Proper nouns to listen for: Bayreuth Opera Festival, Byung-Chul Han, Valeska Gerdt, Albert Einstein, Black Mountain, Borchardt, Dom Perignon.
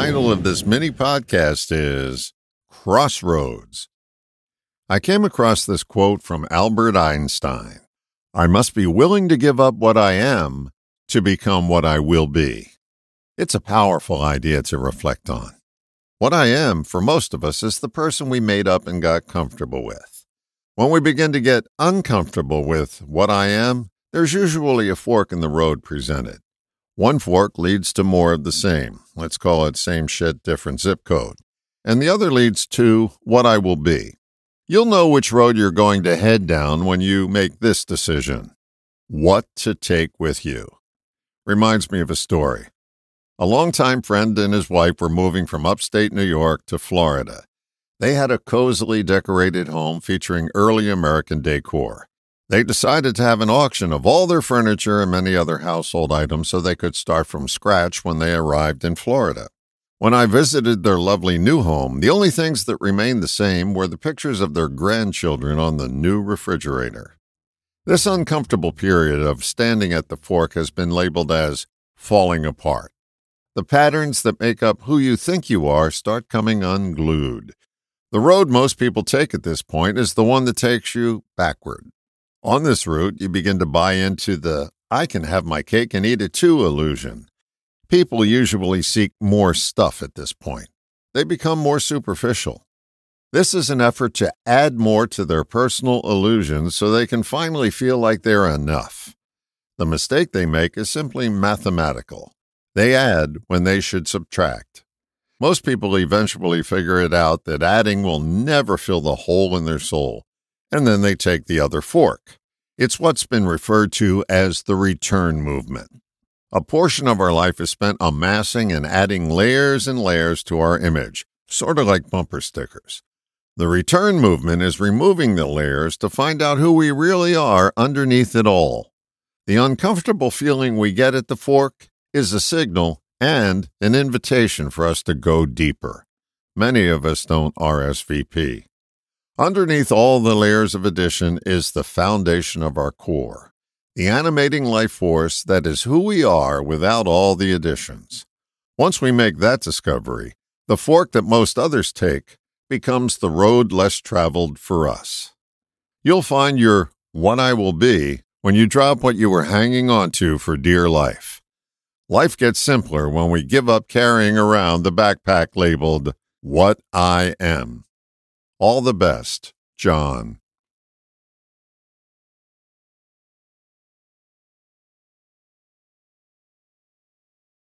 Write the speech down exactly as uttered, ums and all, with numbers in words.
title of this mini podcast is Crossroads. I came across this quote from Albert Einstein. I must be willing to give up what I am to become what I will be. It's a powerful idea to reflect on. What I am, for most of us, is the person we made up and got comfortable with. When we begin to get uncomfortable with what I am, there's usually a fork in the road presented. One fork leads to more of the same, let's call it same shit, different zip code, and the other leads to what I will be. You'll know which road you're going to head down when you make this decision. What to take with you. Reminds me of a story. A longtime friend and his wife were moving from upstate New York to Florida. They had a cozily decorated home featuring early American decor. They decided to have an auction of all their furniture and many other household items so they could start from scratch when they arrived in Florida. When I visited their lovely new home, the only things that remained the same were the pictures of their grandchildren on the new refrigerator. This uncomfortable period of standing at the fork has been labeled as falling apart. The patterns that make up who you think you are start coming unglued. The road most people take at this point is the one that takes you backward. On this route, you begin to buy into the I can have my cake and eat it too illusion. People usually seek more stuff at this point. They become more superficial. This is an effort to add more to their personal illusions so they can finally feel like they're enough. The mistake they make is simply mathematical. They add when they should subtract. Most people eventually figure it out that adding will never fill the hole in their soul, and then they take the other fork. It's what's been referred to as the return movement. A portion of our life is spent amassing and adding layers and layers to our image, sort of like bumper stickers. The return movement is removing the layers to find out who we really are underneath it all. The uncomfortable feeling we get at the fork is a signal and an invitation for us to go deeper. Many of us don't R S V P. Underneath all the layers of addition is the foundation of our core, the animating life force that is who we are without all the additions. Once we make that discovery, the fork that most others take becomes the road less traveled for us. You'll find your what I will be when you drop what you were hanging on to for dear life. Life gets simpler when we give up carrying around the backpack labeled, What I Am. All the best, John.